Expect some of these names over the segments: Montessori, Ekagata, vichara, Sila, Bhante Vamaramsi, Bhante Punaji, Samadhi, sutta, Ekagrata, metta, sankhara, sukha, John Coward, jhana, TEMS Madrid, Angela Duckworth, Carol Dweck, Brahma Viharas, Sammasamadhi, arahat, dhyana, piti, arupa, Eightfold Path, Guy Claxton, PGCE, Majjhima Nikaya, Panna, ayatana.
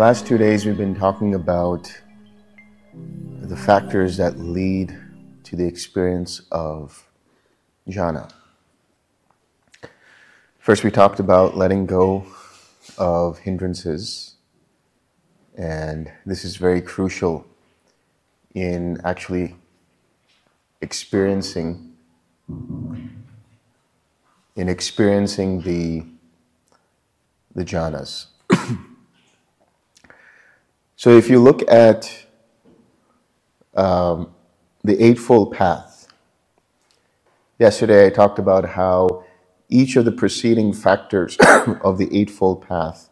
The last 2 days we've been talking about the factors that lead to the experience of jhana. First, we talked about letting go of hindrances, and this is very crucial in actually experiencing the jhanas. So if you look at the Eightfold Path, yesterday I talked about how each of the preceding factors of the Eightfold Path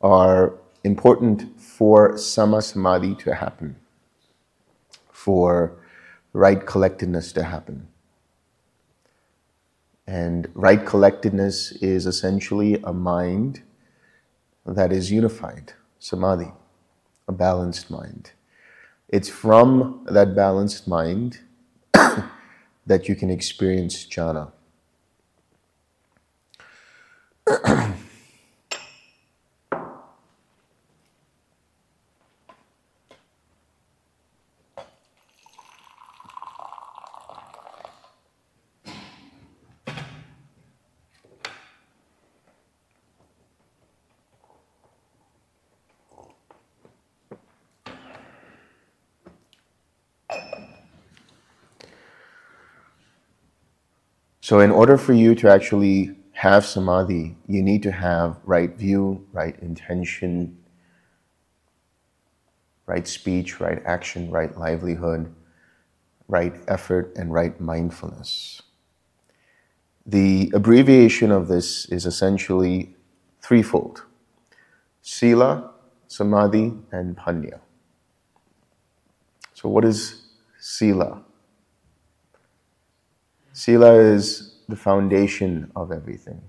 are important for Sammasamadhi to happen, for right collectedness to happen. And right collectedness is essentially a mind that is unified, Samadhi, a balanced mind. It's from that balanced mind that you can experience jhana. So in order for you to actually have samadhi, you need to have right view, right intention, right speech, right action, right livelihood, right effort, and right mindfulness. The abbreviation of this is essentially threefold: Sila, Samadhi, and Panna. So what is Sila? Sila is the foundation of everything.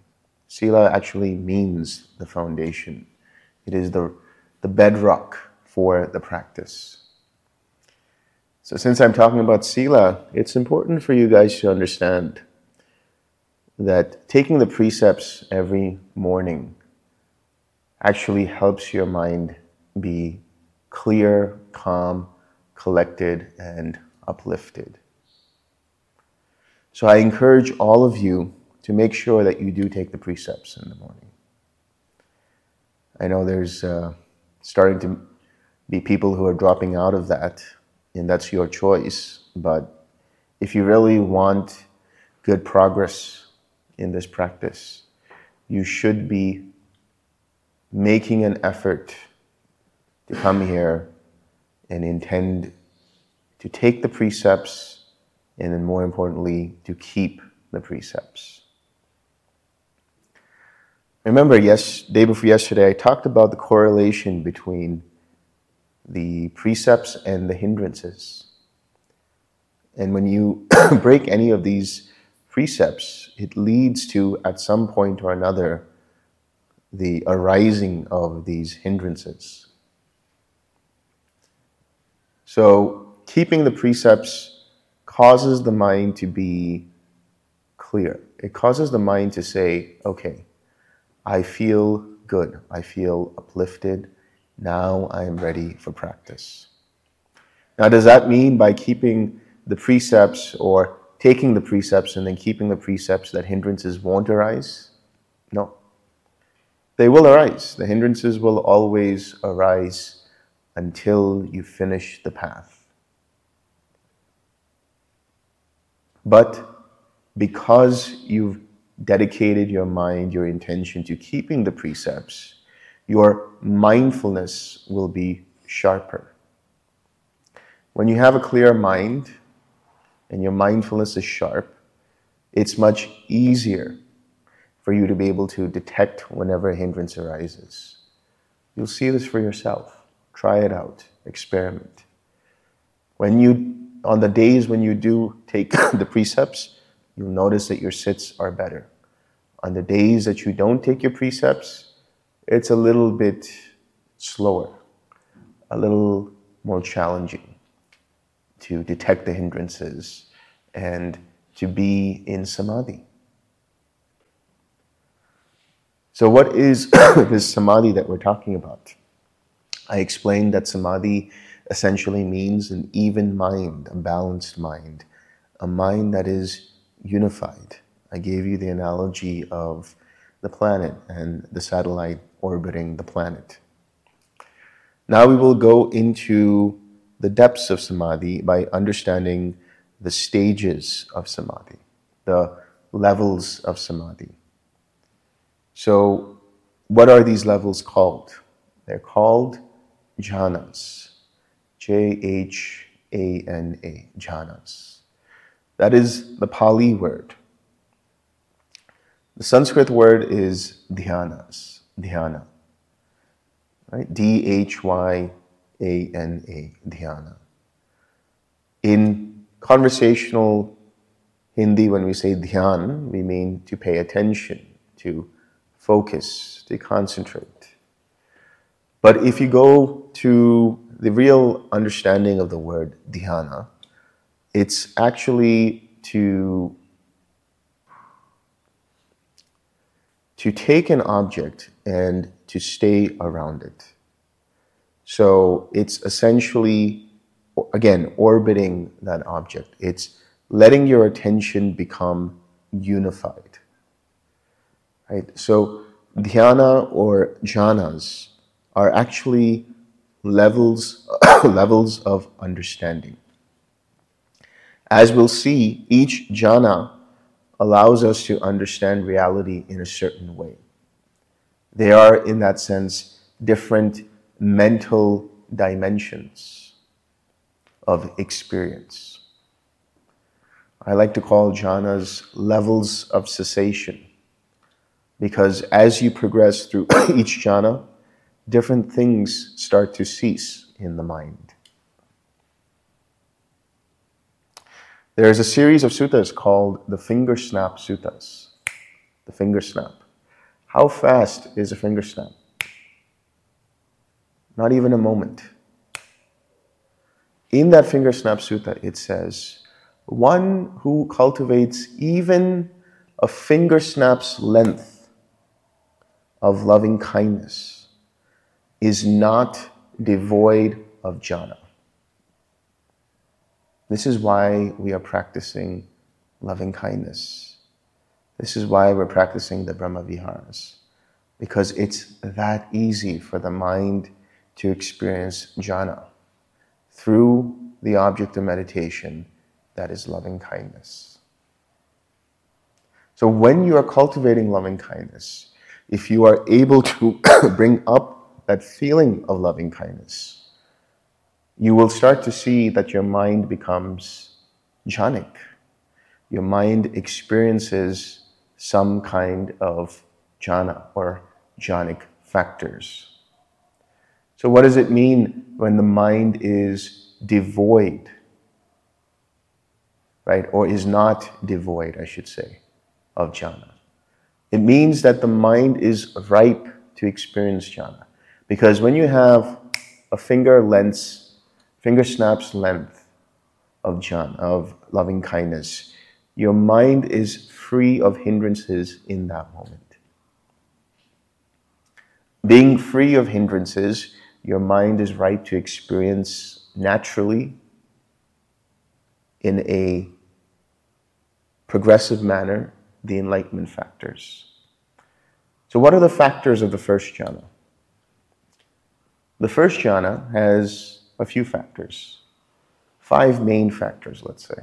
Sila actually means the foundation. It is the bedrock for the practice. So since I'm talking about Sila, it's important for you guys to understand that taking the precepts every morning actually helps your mind be clear, calm, collected, and uplifted. So I encourage all of you to make sure that you do take the precepts in the morning. I know there's starting to be people who are dropping out of that, and that's your choice. But if you really want good progress in this practice, you should be making an effort to come here and intend to take the precepts, and then more importantly, to keep the precepts. Remember, day before yesterday, I talked about the correlation between the precepts and the hindrances. And when you break any of these precepts, it leads to, at some point or another, the arising of these hindrances. So, keeping the precepts causes the mind to be clear. It causes the mind to say, okay, I feel good. I feel uplifted. Now I am ready for practice. Now, does that mean by keeping the precepts or taking the precepts and then keeping the precepts that hindrances won't arise? No. They will arise. The hindrances will always arise until you finish the path. But because you've dedicated your mind, your intention to keeping the precepts, your mindfulness will be sharper. When you have a clear mind and your mindfulness is sharp, it's much easier for you to be able to detect whenever a hindrance arises. You'll see this for yourself. Try it out. Experiment. On the days when you do take the precepts, you'll notice that your sits are better. On the days that you don't take your precepts, it's a little bit slower, a little more challenging to detect the hindrances and to be in samadhi. So what is this samadhi that we're talking about? I explained that samadhi essentially means an even mind, a balanced mind, a mind that is unified. I gave you the analogy of the planet and the satellite orbiting the planet. Now we will go into the depths of samadhi by understanding the stages of samadhi, the levels of samadhi. So, what are these levels called? They're called jhanas. J-H-A-N-A, jhanas. That is the Pali word. The Sanskrit word is dhyanas, dhyana. Right? D-H-Y-A-N-A, dhyana. In conversational Hindi, when we say dhyan, we mean to pay attention, to focus, to concentrate. But if you go to the real understanding of the word dhyana, it's actually to take an object and to stay around it. So it's essentially, again, orbiting that object. It's letting your attention become unified. Right? So dhyana or jhanas are actually levels, levels of understanding. As we'll see, each jhana allows us to understand reality in a certain way. They are, in that sense, different mental dimensions of experience. I like to call jhanas levels of cessation, because as you progress through each jhana, different things start to cease in the mind. There is a series of suttas called the finger snap suttas. The finger snap. How fast is a finger snap? Not even a moment. In that finger snap sutta, it says, one who cultivates even a finger snap's length of loving kindness is not devoid of jhana. This is why we are practicing loving kindness. This is why we're practicing the Brahma Viharas, because it's that easy for the mind to experience jhana through the object of meditation that is loving kindness. So when you are cultivating loving kindness, if you are able to bring up that feeling of loving kindness, you will start to see that your mind becomes jhanic. Your mind experiences some kind of jhana or jhanic factors. So what does it mean when the mind is devoid, right? Or is not devoid, I should say, of jhana? It means that the mind is ripe to experience jhana. Because when you have a finger snap's length of jhana, of loving kindness, your mind is free of hindrances in that moment. Being free of hindrances, your mind is ripe to experience naturally, in a progressive manner, the enlightenment factors. So what are the factors of the first jhana? The first jhana has a few factors, 5 main factors, let's say.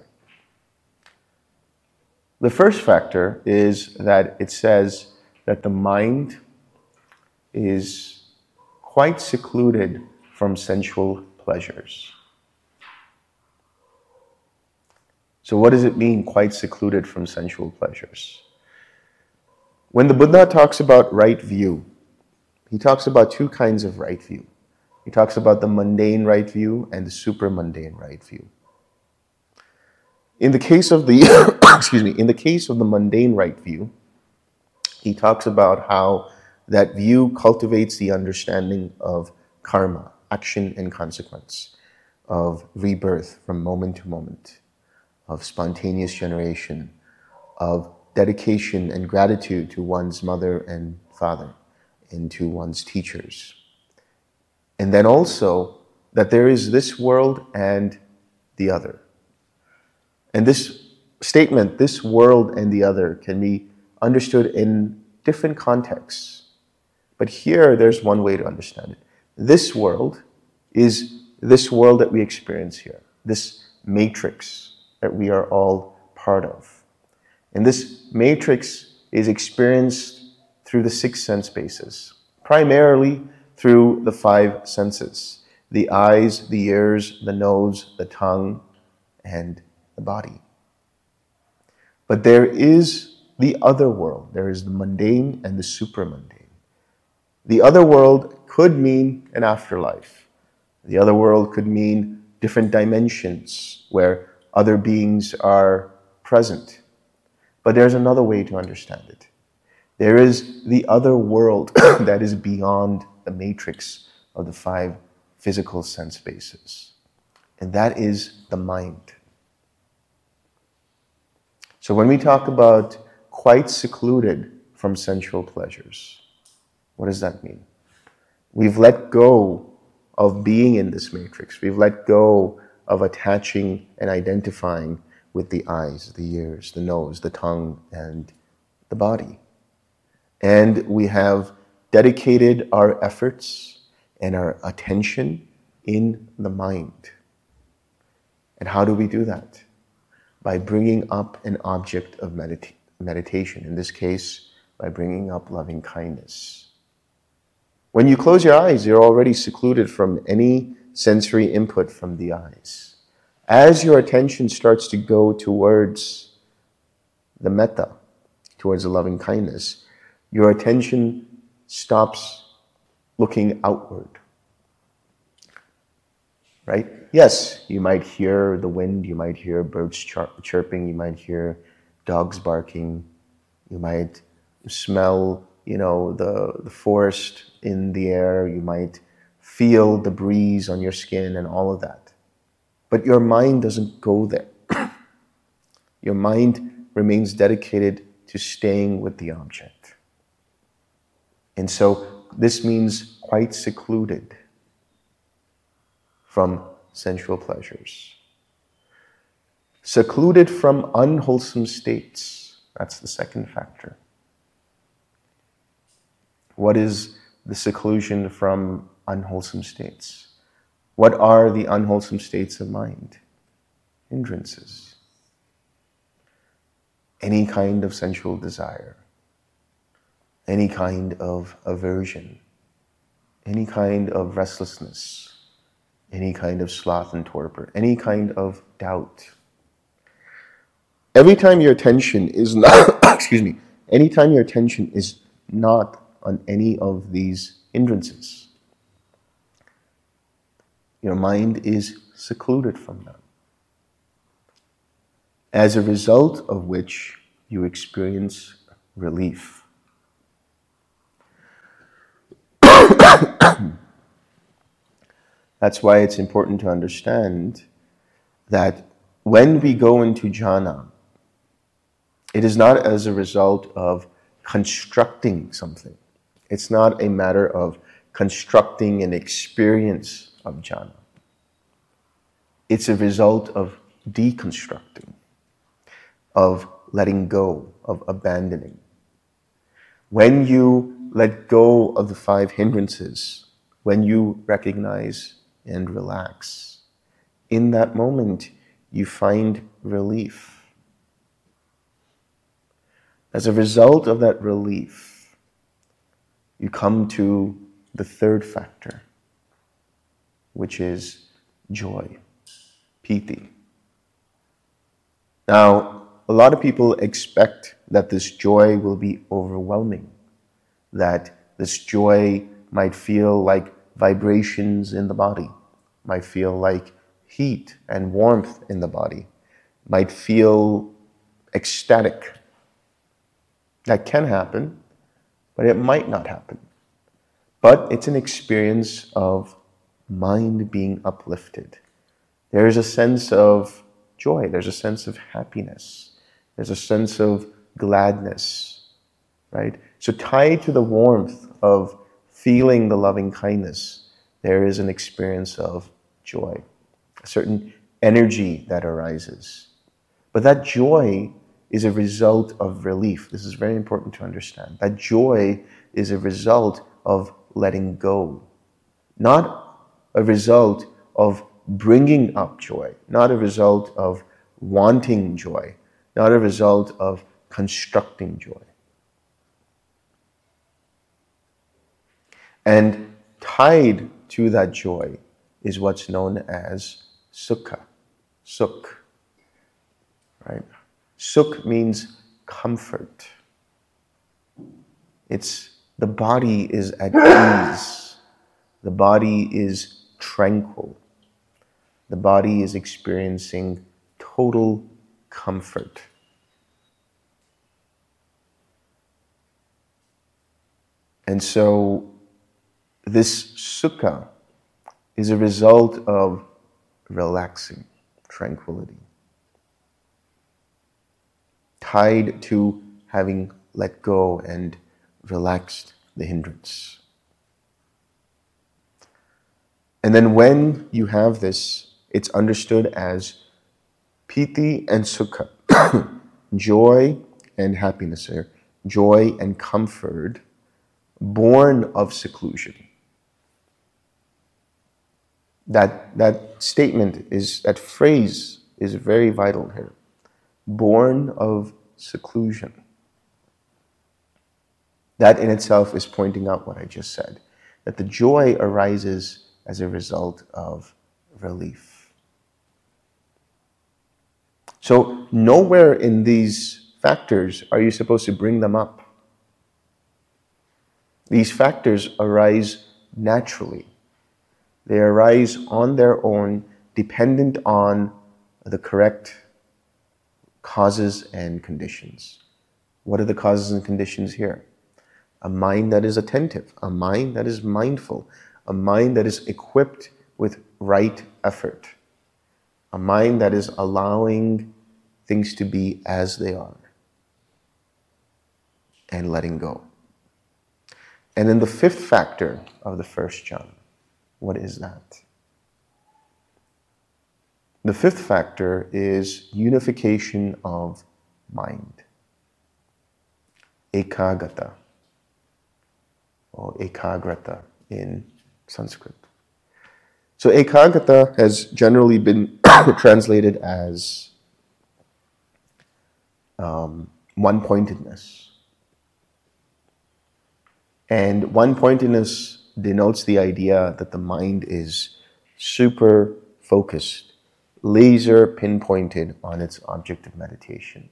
The first factor is that it says that the mind is quite secluded from sensual pleasures. So what does it mean, quite secluded from sensual pleasures? When the Buddha talks about right view, he talks about 2 kinds of right view. He talks about the mundane right view and the supramundane right view. In the case of the in the case of the mundane right view, he talks about how that view cultivates the understanding of karma, action and consequence, of rebirth from moment to moment, of spontaneous generation, of dedication and gratitude to one's mother and father and to one's teachers. And then also that there is this world and the other. And this statement, this world and the other, can be understood in different contexts. But here, there's one way to understand it. This world is this world that we experience here, this matrix that we are all part of. And this matrix is experienced through the six sense bases, primarily through the five senses: the eyes, the ears, the nose, the tongue, and the body. But there is the other world. There is the mundane and the supramundane. The other world could mean an afterlife. The other world could mean different dimensions where other beings are present. But there's another way to understand it. There is the other world that is beyond the matrix of the five physical sense bases. And that is the mind. So when we talk about quite secluded from sensual pleasures, what does that mean? We've let go of being in this matrix. We've let go of attaching and identifying with the eyes, the ears, the nose, the tongue, and the body. And we have dedicated our efforts and our attention in the mind. And how do we do that? By bringing up an object of meditation, in this case, by bringing up loving kindness. When you close your eyes, you're already secluded from any sensory input from the eyes. As your attention starts to go towards the metta, towards the loving kindness, your attention stops looking outward, right? Yes, you might hear the wind, you might hear birds chirping, you might hear dogs barking, you might smell, the forest in the air, you might feel the breeze on your skin and all of that. But your mind doesn't go there. Your mind remains dedicated to staying with the object. And so this means quite secluded from sensual pleasures. Secluded from unwholesome states. That's the second factor. What is the seclusion from unwholesome states? What are the unwholesome states of mind? Hindrances. Any kind of sensual desire. Any kind of aversion. Any kind of restlessness. Any kind of sloth and torpor, any kind of doubt. Every time your attention is not, any time your attention is not on any of these hindrances, your mind is secluded from them. As a result of which, you experience relief. That's why it's important to understand that when we go into jhana, it is not as a result of constructing something. It's not a matter of constructing an experience of jhana. It's a result of deconstructing, of letting go, of abandoning. When you let go of the five hindrances, when you recognize and relax, in that moment, you find relief. As a result of that relief, you come to the third factor, which is joy, piti. Now, a lot of people expect that this joy will be overwhelming, that this joy might feel like vibrations in the body, might feel like heat and warmth in the body, might feel ecstatic. That can happen, but it might not happen. But it's an experience of mind being uplifted. There is a sense of joy, there's a sense of happiness, there's a sense of gladness, right? So tied to the warmth of feeling the loving kindness, there is an experience of joy, a certain energy that arises. But that joy is a result of relief. This is very important to understand. That joy is a result of letting go, not a result of bringing up joy, not a result of wanting joy, not a result of constructing joy. And tied to that joy is what's known as sukha, sukh, right? Sukh means comfort. It's the body is at ease. The body is tranquil. The body is experiencing total comfort. And so this sukha is a result of relaxing, tranquility, tied to having let go and relaxed the hindrance. And then when you have this, it's understood as piti and sukha, joy and happiness, or joy and comfort, born of seclusion. That statement is, that phrase is very vital here. Born of seclusion. That in itself is pointing out what I just said, that the joy arises as a result of relief. So nowhere in these factors are you supposed to bring them up. These factors arise naturally. They arise on their own, dependent on the correct causes and conditions. What are the causes and conditions here? A mind that is attentive, a mind that is mindful, a mind that is equipped with right effort, a mind that is allowing things to be as they are and letting go. And then the fifth factor of the first jhana, what is that? The fifth factor is unification of mind. Ekagata, or Ekagrata in Sanskrit. So Ekagata has generally been translated as one-pointedness. And one-pointedness denotes the idea that the mind is super focused, laser pinpointed on its object of meditation.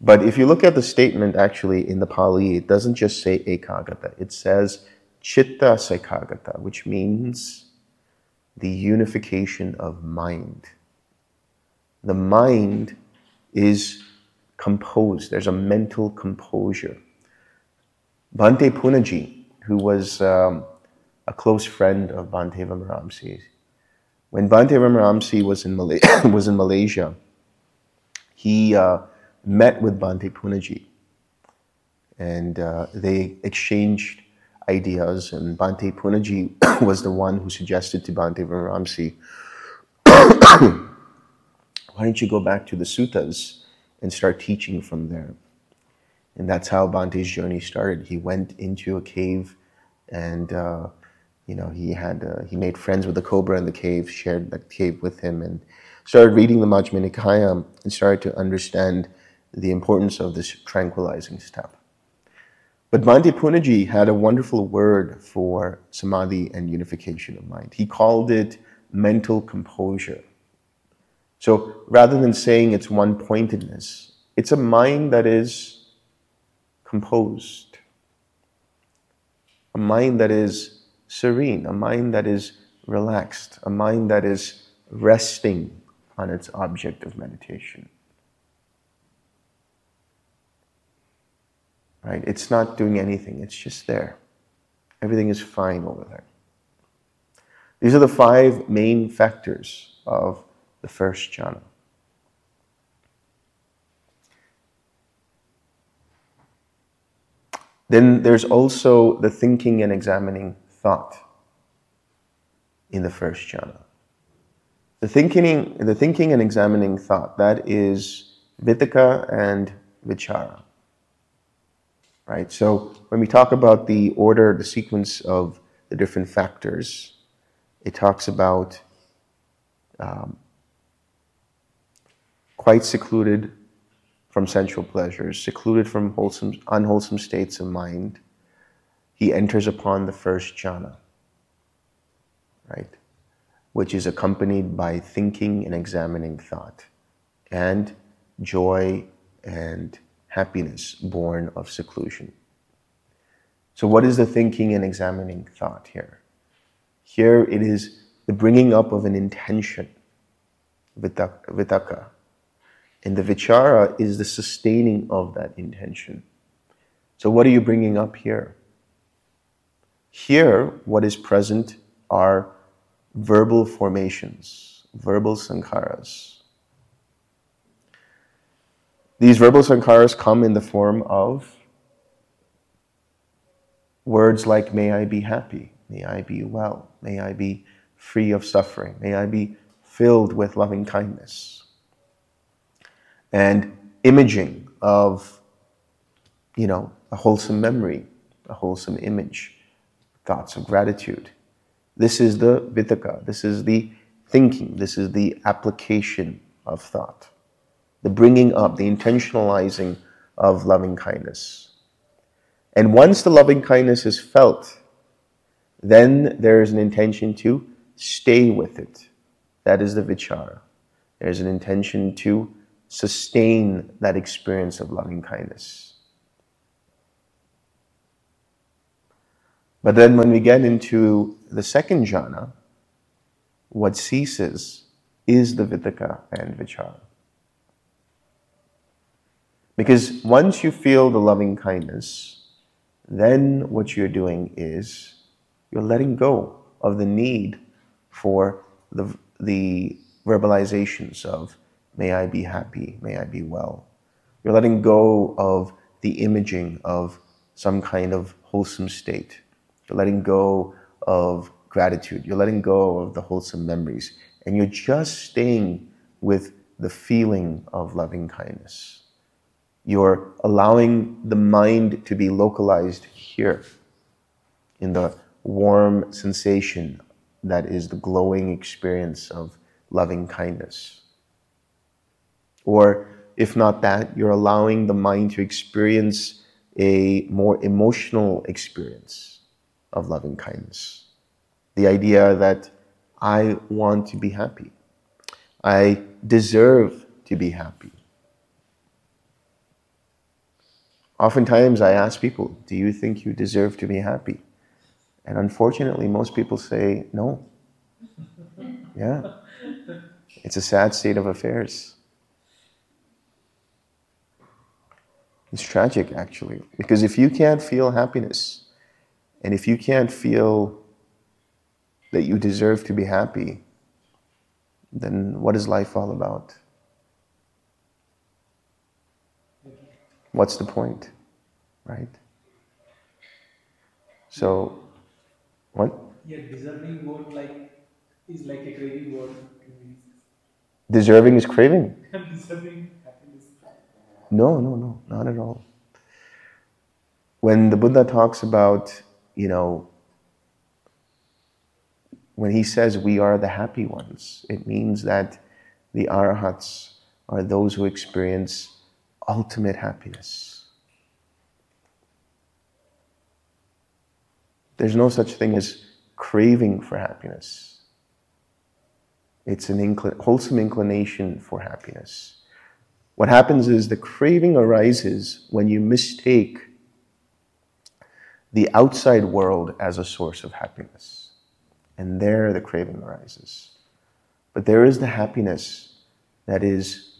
But if you look at the statement actually in the Pali, it doesn't just say ekagata, it says chitta sekagata, which means the unification of mind. The mind is composed, there's a mental composure. Bhante Punaji, who was a close friend of Bhante Vamaramsi, when Bhante Vamaramsi was in Malaysia, he met with Bhante Punaji, and they exchanged ideas, and Bhante Punaji was the one who suggested to Bhante Vamaramsi, why don't you go back to the suttas and start teaching from there? And that's how Bhante's journey started. He went into a cave and he made friends with the cobra in the cave, shared that cave with him, and started reading the Majjhima Nikaya and started to understand the importance of this tranquilizing step. But Bhante Punaji had a wonderful word for samadhi and unification of mind. He called it mental composure. So rather than saying it's one-pointedness, it's a mind that is composed, a mind that is serene, a mind that is relaxed, a mind that is resting on its object of meditation. Right? It's not doing anything, it's just there. Everything is fine over there. These are the five main factors of the first jhana. Then there's also the thinking and examining thought in the first jhana. The thinking and examining thought, that is vitakka and vichara. Right? So when we talk about the order, the sequence of the different factors, it talks about quite secluded from sensual pleasures, secluded from unwholesome states of mind, he enters upon the first jhana, right? Which is accompanied by thinking and examining thought, and joy and happiness born of seclusion. So what is the thinking and examining thought here? Here it is the bringing up of an intention, vitakka. And the vichara is the sustaining of that intention. So what are you bringing up here? Here, what is present are verbal formations, verbal sankharas. These verbal sankharas come in the form of words like, may I be happy, may I be well, may I be free of suffering, may I be filled with loving kindness. And imaging of, a wholesome memory, a wholesome image, thoughts of gratitude. This is the vitakka, this is the thinking, this is the application of thought, the bringing up, the intentionalizing of loving kindness. And once the loving kindness is felt, then there is an intention to stay with it. That is the vichara. There is an intention to sustain that experience of loving kindness. But then when we get into the second jhana, what ceases is the vitakka and vichara. Because once you feel the loving kindness, then what you're doing is you're letting go of the need for the verbalizations of may I be happy, may I be well. You're letting go of the imaging of some kind of wholesome state. You're letting go of gratitude. You're letting go of the wholesome memories. And you're just staying with the feeling of loving kindness. You're allowing the mind to be localized here in the warm sensation that is the glowing experience of loving kindness. Or if not that, you're allowing the mind to experience a more emotional experience of loving kindness. The idea that I want to be happy. I deserve to be happy. Oftentimes I ask people, do you think you deserve to be happy? And unfortunately, most people say no. Yeah. It's a sad state of affairs. It's tragic, actually, because if you can't feel happiness, and if you can't feel that you deserve to be happy, then what is life all about? What's the point, right? So, what? Yeah, deserving word is like a craving word. Deserving is craving. Deserving. No, not at all. When the Buddha talks about, when he says we are the happy ones, it means that the arahats are those who experience ultimate happiness. There's no such thing as craving for happiness. It's an wholesome inclination for happiness. What happens is the craving arises when you mistake the outside world as a source of happiness. And there the craving arises. But there is the happiness that is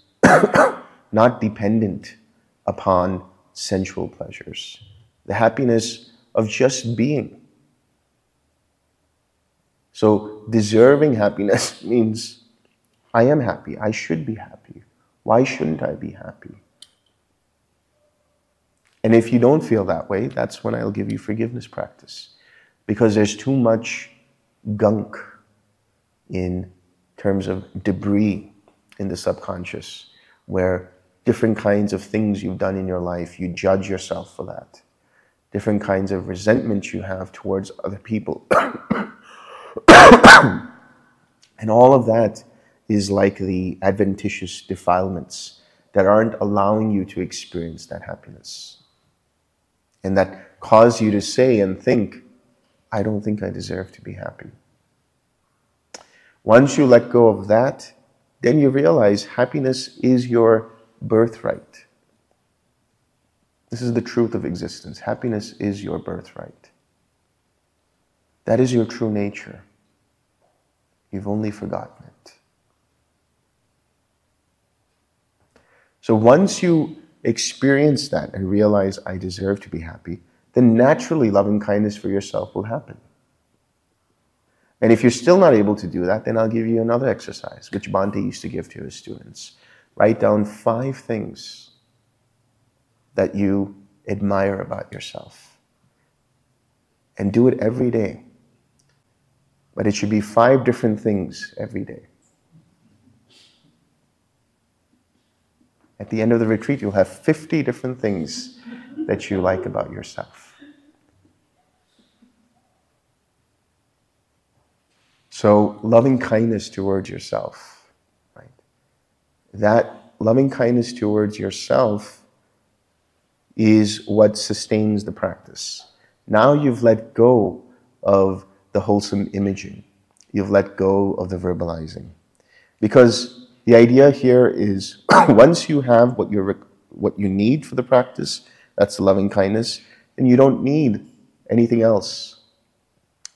not dependent upon sensual pleasures. The happiness of just being. So deserving happiness means I am happy, I should be happy. Why shouldn't I be happy? And if you don't feel that way, that's when I'll give you forgiveness practice. because there's too much gunk in terms of debris in the subconscious, where different kinds of things you've done in your life, you judge yourself for that. Different kinds of resentment you have towards other people. And all of that is like the adventitious defilements that aren't allowing you to experience that happiness. And that cause you to say and think, I don't think I deserve to be happy. Once you let go of that, then you realize happiness is your birthright. This is the truth of existence. Happiness is your birthright. That is your true nature. You've only forgotten it. So once you experience that and realize I deserve to be happy, then naturally loving kindness for yourself will happen. And if you're still not able to do that, then I'll give you another exercise, which Bhante used to give to his students. Write down 5 things that you admire about yourself. And do it every day. But it should be 5 different things every day. At the end of the retreat, you'll have 50 different things that you like about yourself. So loving kindness towards yourself, right? That loving kindness towards yourself is what sustains the practice. Now you've let go of the wholesome imaging. You've let go of the verbalizing. Because the idea here is once you have what you need for the practice, that's loving kindness, and you don't need anything else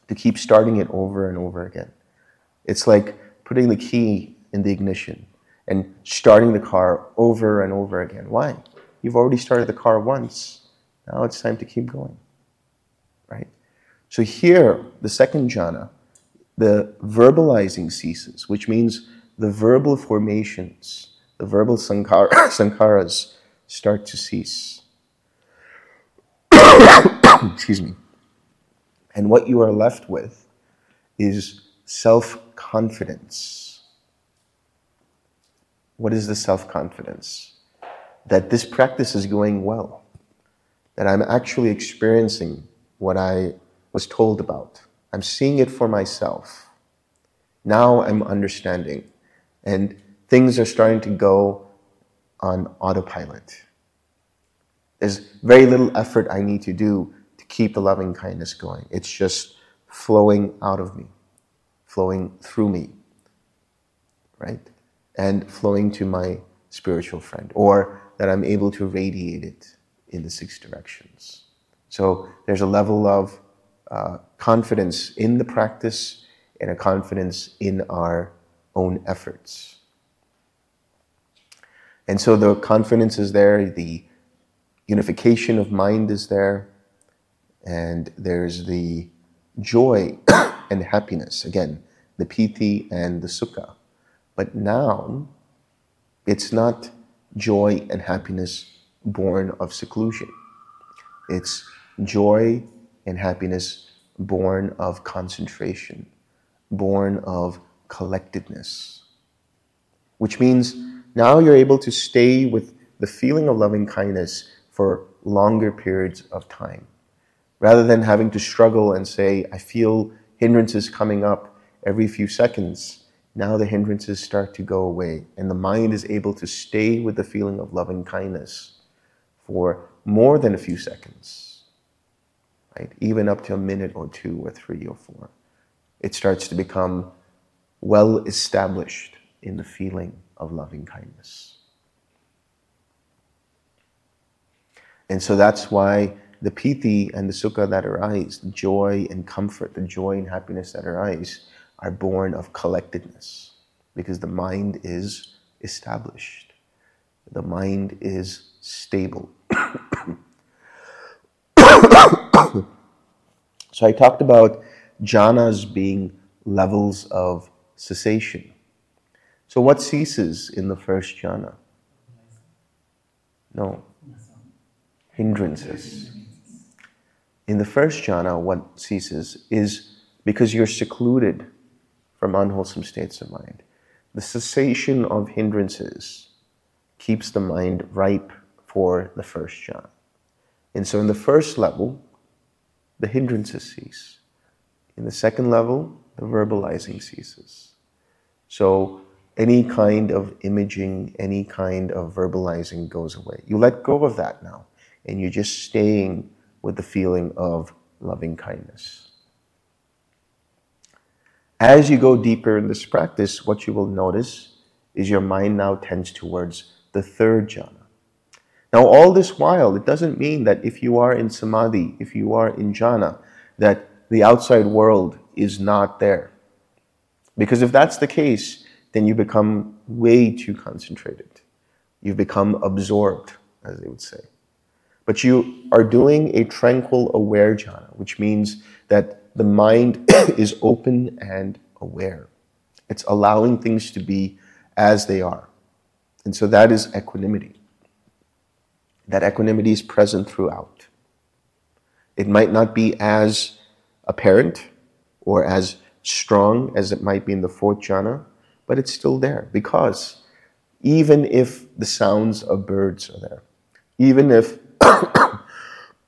to keep starting it over and over again. It's like putting the key in the ignition and starting the car over and over again. Why? You've already started the car once. Now it's time to keep going, right? So here, the second jhana, the verbalizing ceases, which means the verbal formations, the verbal sankharas start to cease. Excuse me. And what you are left with is self-confidence. What is the self-confidence? That this practice is going well, that I'm actually experiencing what I was told about. I'm seeing it for myself. Now I'm understanding. And things are starting to go on autopilot. There's very little effort I need to do to keep the loving kindness going. It's just flowing out of me, flowing through me, right? And flowing to my spiritual friend, or that I'm able to radiate it in the 6 directions. So there's a level of confidence in the practice and a confidence in our own efforts. And so the confidence is there, the unification of mind is there, and there's the joy and happiness, again, the piti and the sukha. But now, it's not joy and happiness born of seclusion. It's joy and happiness born of concentration, born of collectedness, which means now you're able to stay with the feeling of loving kindness for longer periods of time, rather than having to struggle and say, I feel hindrances coming up every few seconds. Now the hindrances start to go away, and the mind is able to stay with the feeling of loving kindness for more than a few seconds, right? Even up to a minute or 2 or 3 or 4. It starts to become well established in the feeling of loving kindness. And so that's why the piti and the sukha that arise, the joy and comfort, the joy and happiness that arise, are born of collectedness, because the mind is established. The mind is stable. So I talked about jhanas being levels of cessation. So what ceases in the first jhana? No. Hindrances. in the first jhana, what ceases is because you're secluded from unwholesome states of mind. The cessation of hindrances keeps the mind ripe for the first jhana. And so in the first level, the hindrances cease. In the second level, the verbalizing ceases. So any kind of imaging, any kind of verbalizing goes away. You let go of that now, and you're just staying with the feeling of loving kindness. As you go deeper in this practice, what you will notice is your mind now tends towards the third jhana. Now, all this while, it doesn't mean that if you are in samadhi, if you are in jhana, that the outside world is not there. Because if that's the case, then you become way too concentrated. You've become absorbed, as they would say. But you are doing a tranquil, aware jhana, which means that the mind is open and aware. It's allowing things to be as they are. And so that is equanimity. That equanimity is present throughout. It might not be as apparent or as strong as it might be in the fourth jhana, but it's still there, because even if the sounds of birds are there, even if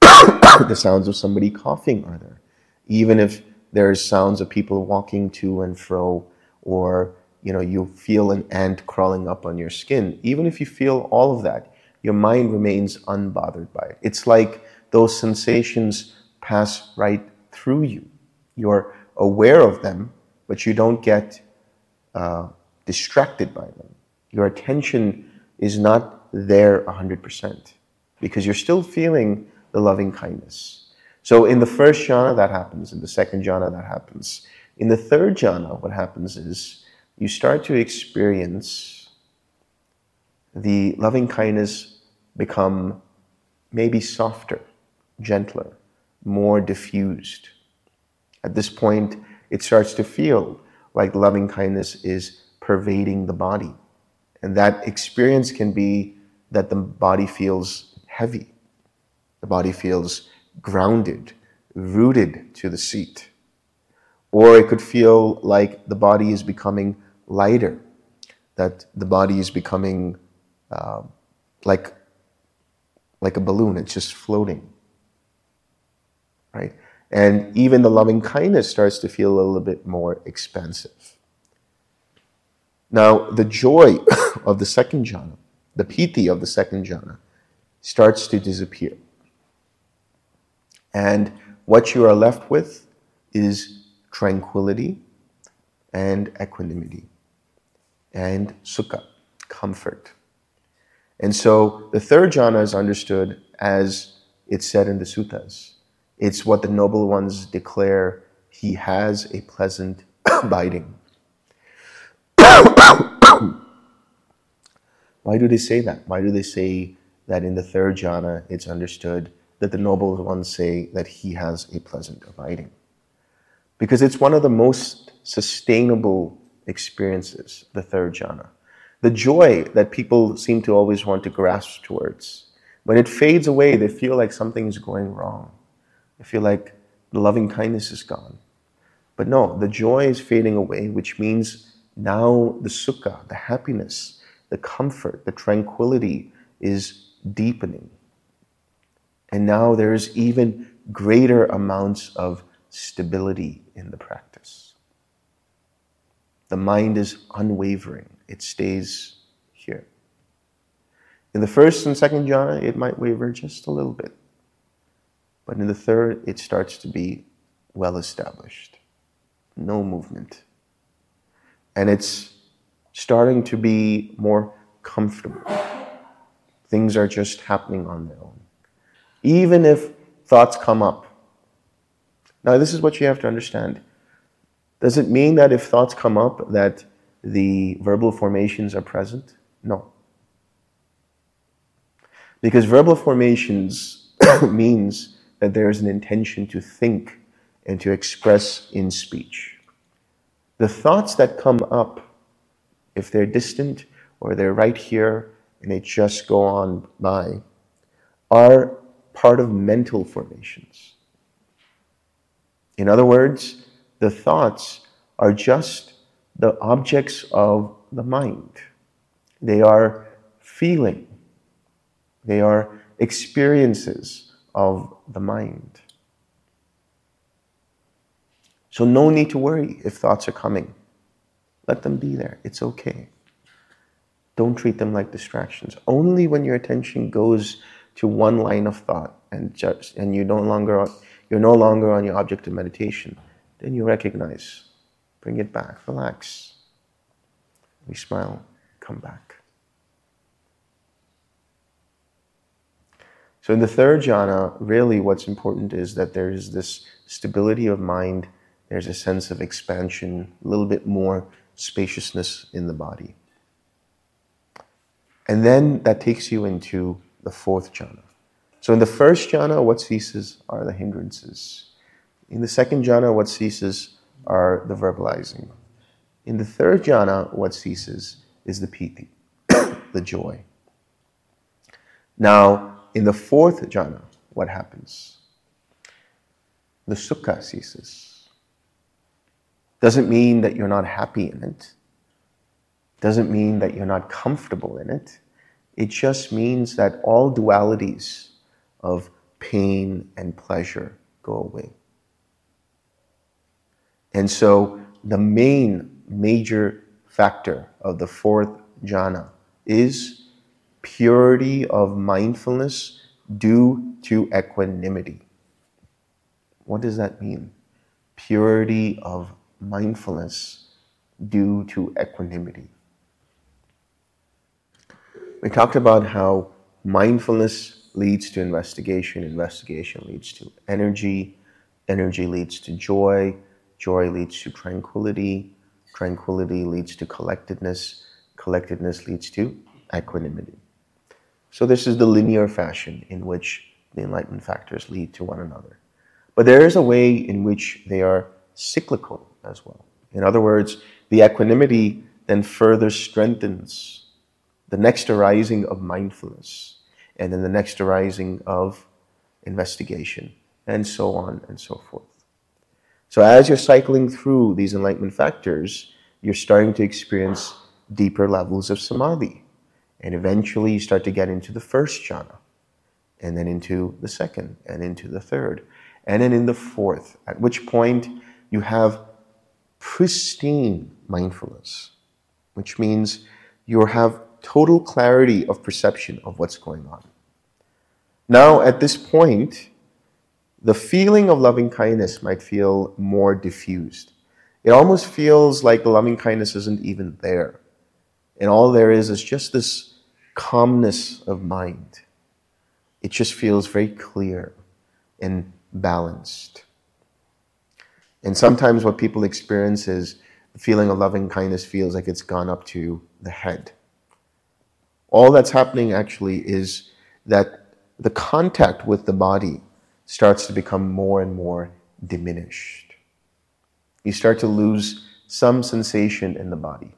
the sounds of somebody coughing are there, even if there's sounds of people walking to and fro, or you feel an ant crawling up on your skin, even if you feel all of that, your mind remains unbothered by it. It's like those sensations pass right through you. You're aware of them, but you don't get distracted by them. Your attention is not there 100%, because you're still feeling the loving kindness. So in the first jhana, that happens. In the second jhana, that happens. In the third jhana, what happens is you start to experience the loving kindness become maybe softer, gentler, more diffused. At this point, it starts to feel like loving kindness is pervading the body. And that experience can be that the body feels heavy. The body feels grounded, rooted to the seat. Or it could feel like the body is becoming lighter, that the body is becoming like a balloon. It's just floating, right? And even the loving kindness starts to feel a little bit more expansive. Now, the joy of the second jhana, the piti of the second jhana, starts to disappear. And what you are left with is tranquility and equanimity and sukha, comfort. And so the third jhana is understood as it's said in the suttas. It's what the noble ones declare: he has a pleasant abiding. Why do they say that? Why do they say that in the third jhana it's understood that the noble ones say that he has a pleasant abiding? Because it's one of the most sustainable experiences, the third jhana. The joy that people seem to always want to grasp towards, when it fades away, they feel like something is going wrong. I feel like the loving kindness is gone. But no, the joy is fading away, which means now the sukha, the happiness, the comfort, the tranquility is deepening. And now there is even greater amounts of stability in the practice. The mind is unwavering. It stays here. In the first and second jhana, it might waver just a little bit. But in the third, it starts to be well-established. No movement. And it's starting to be more comfortable. Things are just happening on their own. Even if thoughts come up. Now, this is what you have to understand. Does it mean that if thoughts come up that the verbal formations are present? No. Because verbal formations means that there is an intention to think and to express in speech. The thoughts that come up, if they're distant or they're right here and they just go on by, are part of mental formations. In other words, the thoughts are just the objects of the mind. They are feeling. They are experiences of the mind. So no need to worry if thoughts are coming. Let them be there. It's okay. Don't treat them like distractions. Only when your attention goes to one line of thought and you're no longer on your object of meditation, then you recognize. Bring it back. Relax. We smile. Come back. So in the third jhana, really what's important is that there is this stability of mind. There's a sense of expansion, a little bit more spaciousness in the body. And then that takes you into the fourth jhana. So in the first jhana, what ceases are the hindrances. In the second jhana, what ceases are the verbalizing. In the third jhana, what ceases is the piti, the joy. Now, in the fourth jhana, what happens? The sukha ceases. Doesn't mean that you're not happy in it. Doesn't mean that you're not comfortable in it. It just means that all dualities of pain and pleasure go away. And so the major factor of the fourth jhana is purity of mindfulness due to equanimity. What does that mean? Purity of mindfulness due to equanimity. We talked about how mindfulness leads to investigation, investigation leads to energy, energy leads to joy, joy leads to tranquility. Tranquility leads to collectedness. Collectedness leads to equanimity. So this is the linear fashion in which the enlightenment factors lead to one another. But there is a way in which they are cyclical as well. In other words, the equanimity then further strengthens the next arising of mindfulness, and then the next arising of investigation, and so on and so forth. So as you're cycling through these enlightenment factors, you're starting to experience deeper levels of samadhi. And eventually you start to get into the first jhana, and then into the second, and into the third, and then in the fourth, at which point you have pristine mindfulness, which means you have total clarity of perception of what's going on. Now, at this point, the feeling of loving-kindness might feel more diffused. It almost feels like the loving-kindness isn't even there. And all there is just this calmness of mind. It just feels very clear and balanced. And sometimes what people experience is the feeling of loving-kindness feels like it's gone up to the head. All that's happening actually is that the contact with the body starts to become more and more diminished. You start to lose some sensation in the body.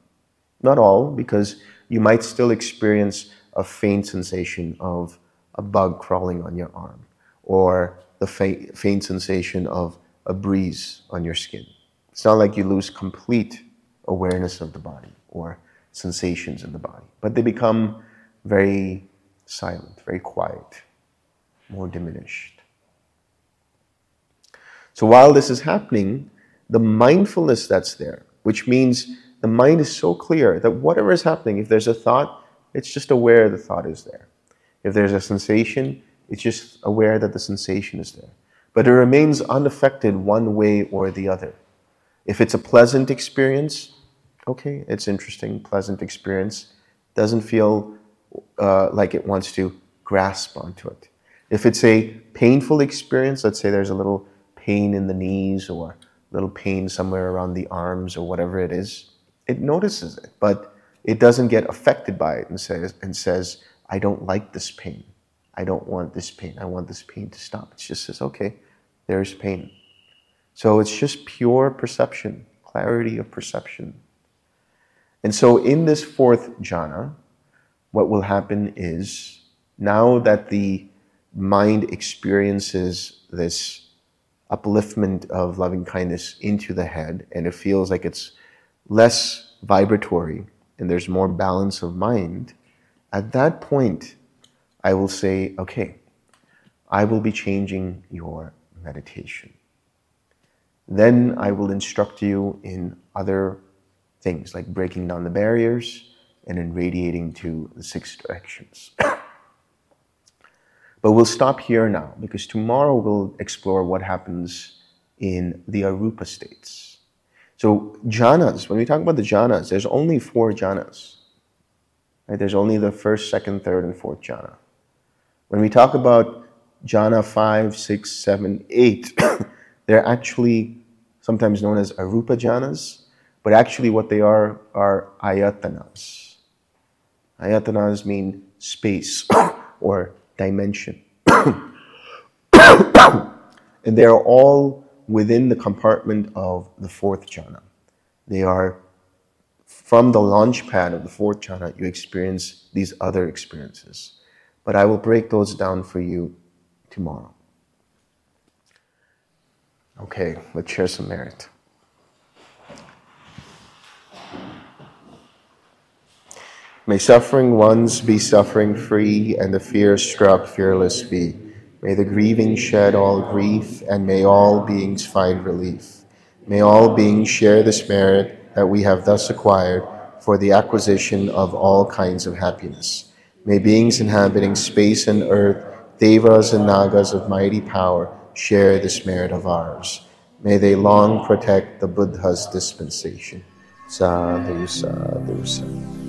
Not all, because you might still experience a faint sensation of a bug crawling on your arm, or the faint sensation of a breeze on your skin. It's not like you lose complete awareness of the body or sensations in the body, but they become very silent, very quiet, more diminished. So while this is happening, the mindfulness that's there, which means the mind is so clear that whatever is happening, if there's a thought, it's just aware the thought is there. If there's a sensation, it's just aware that the sensation is there. But it remains unaffected one way or the other. If it's a pleasant experience, okay, it's interesting, pleasant experience. Doesn't feel like it wants to grasp onto it. If it's a painful experience, let's say there's a little pain in the knees or little pain somewhere around the arms or whatever it is, it notices it, but it doesn't get affected by it and says, I don't like this pain. I don't want this pain. I want this pain to stop. It just says, okay, there's pain. So it's just pure perception, clarity of perception. And so in this fourth jhana, what will happen is now that the mind experiences this upliftment of loving kindness into the head, and it feels like it's less vibratory and there's more balance of mind, at that point, I will say, okay, I will be changing your meditation. Then I will instruct you in other things, like breaking down the barriers and in radiating to the six directions. But we'll stop here now, because tomorrow we'll explore what happens in the arupa states. So jhanas, when we talk about the jhanas, there's only four jhanas. Right? There's only the first, second, third, and fourth jhana. When we talk about jhana 5, 6, 7, 8, they're actually sometimes known as arupa jhanas, but actually what they are ayatanas. Ayatanas mean space or dimension. And they are all within the compartment of the fourth jhana. They are from the launch pad of the fourth jhana, you experience these other experiences. But I will break those down for you tomorrow. Okay, let's share some merit. May suffering ones be suffering free, and the fear-struck fearless be. May the grieving shed all grief, and may all beings find relief. May all beings share this merit that we have thus acquired for the acquisition of all kinds of happiness. May beings inhabiting space and earth, devas and nagas of mighty power, share this merit of ours. May they long protect the Buddha's dispensation. Sadhu, sadhu, sadhu.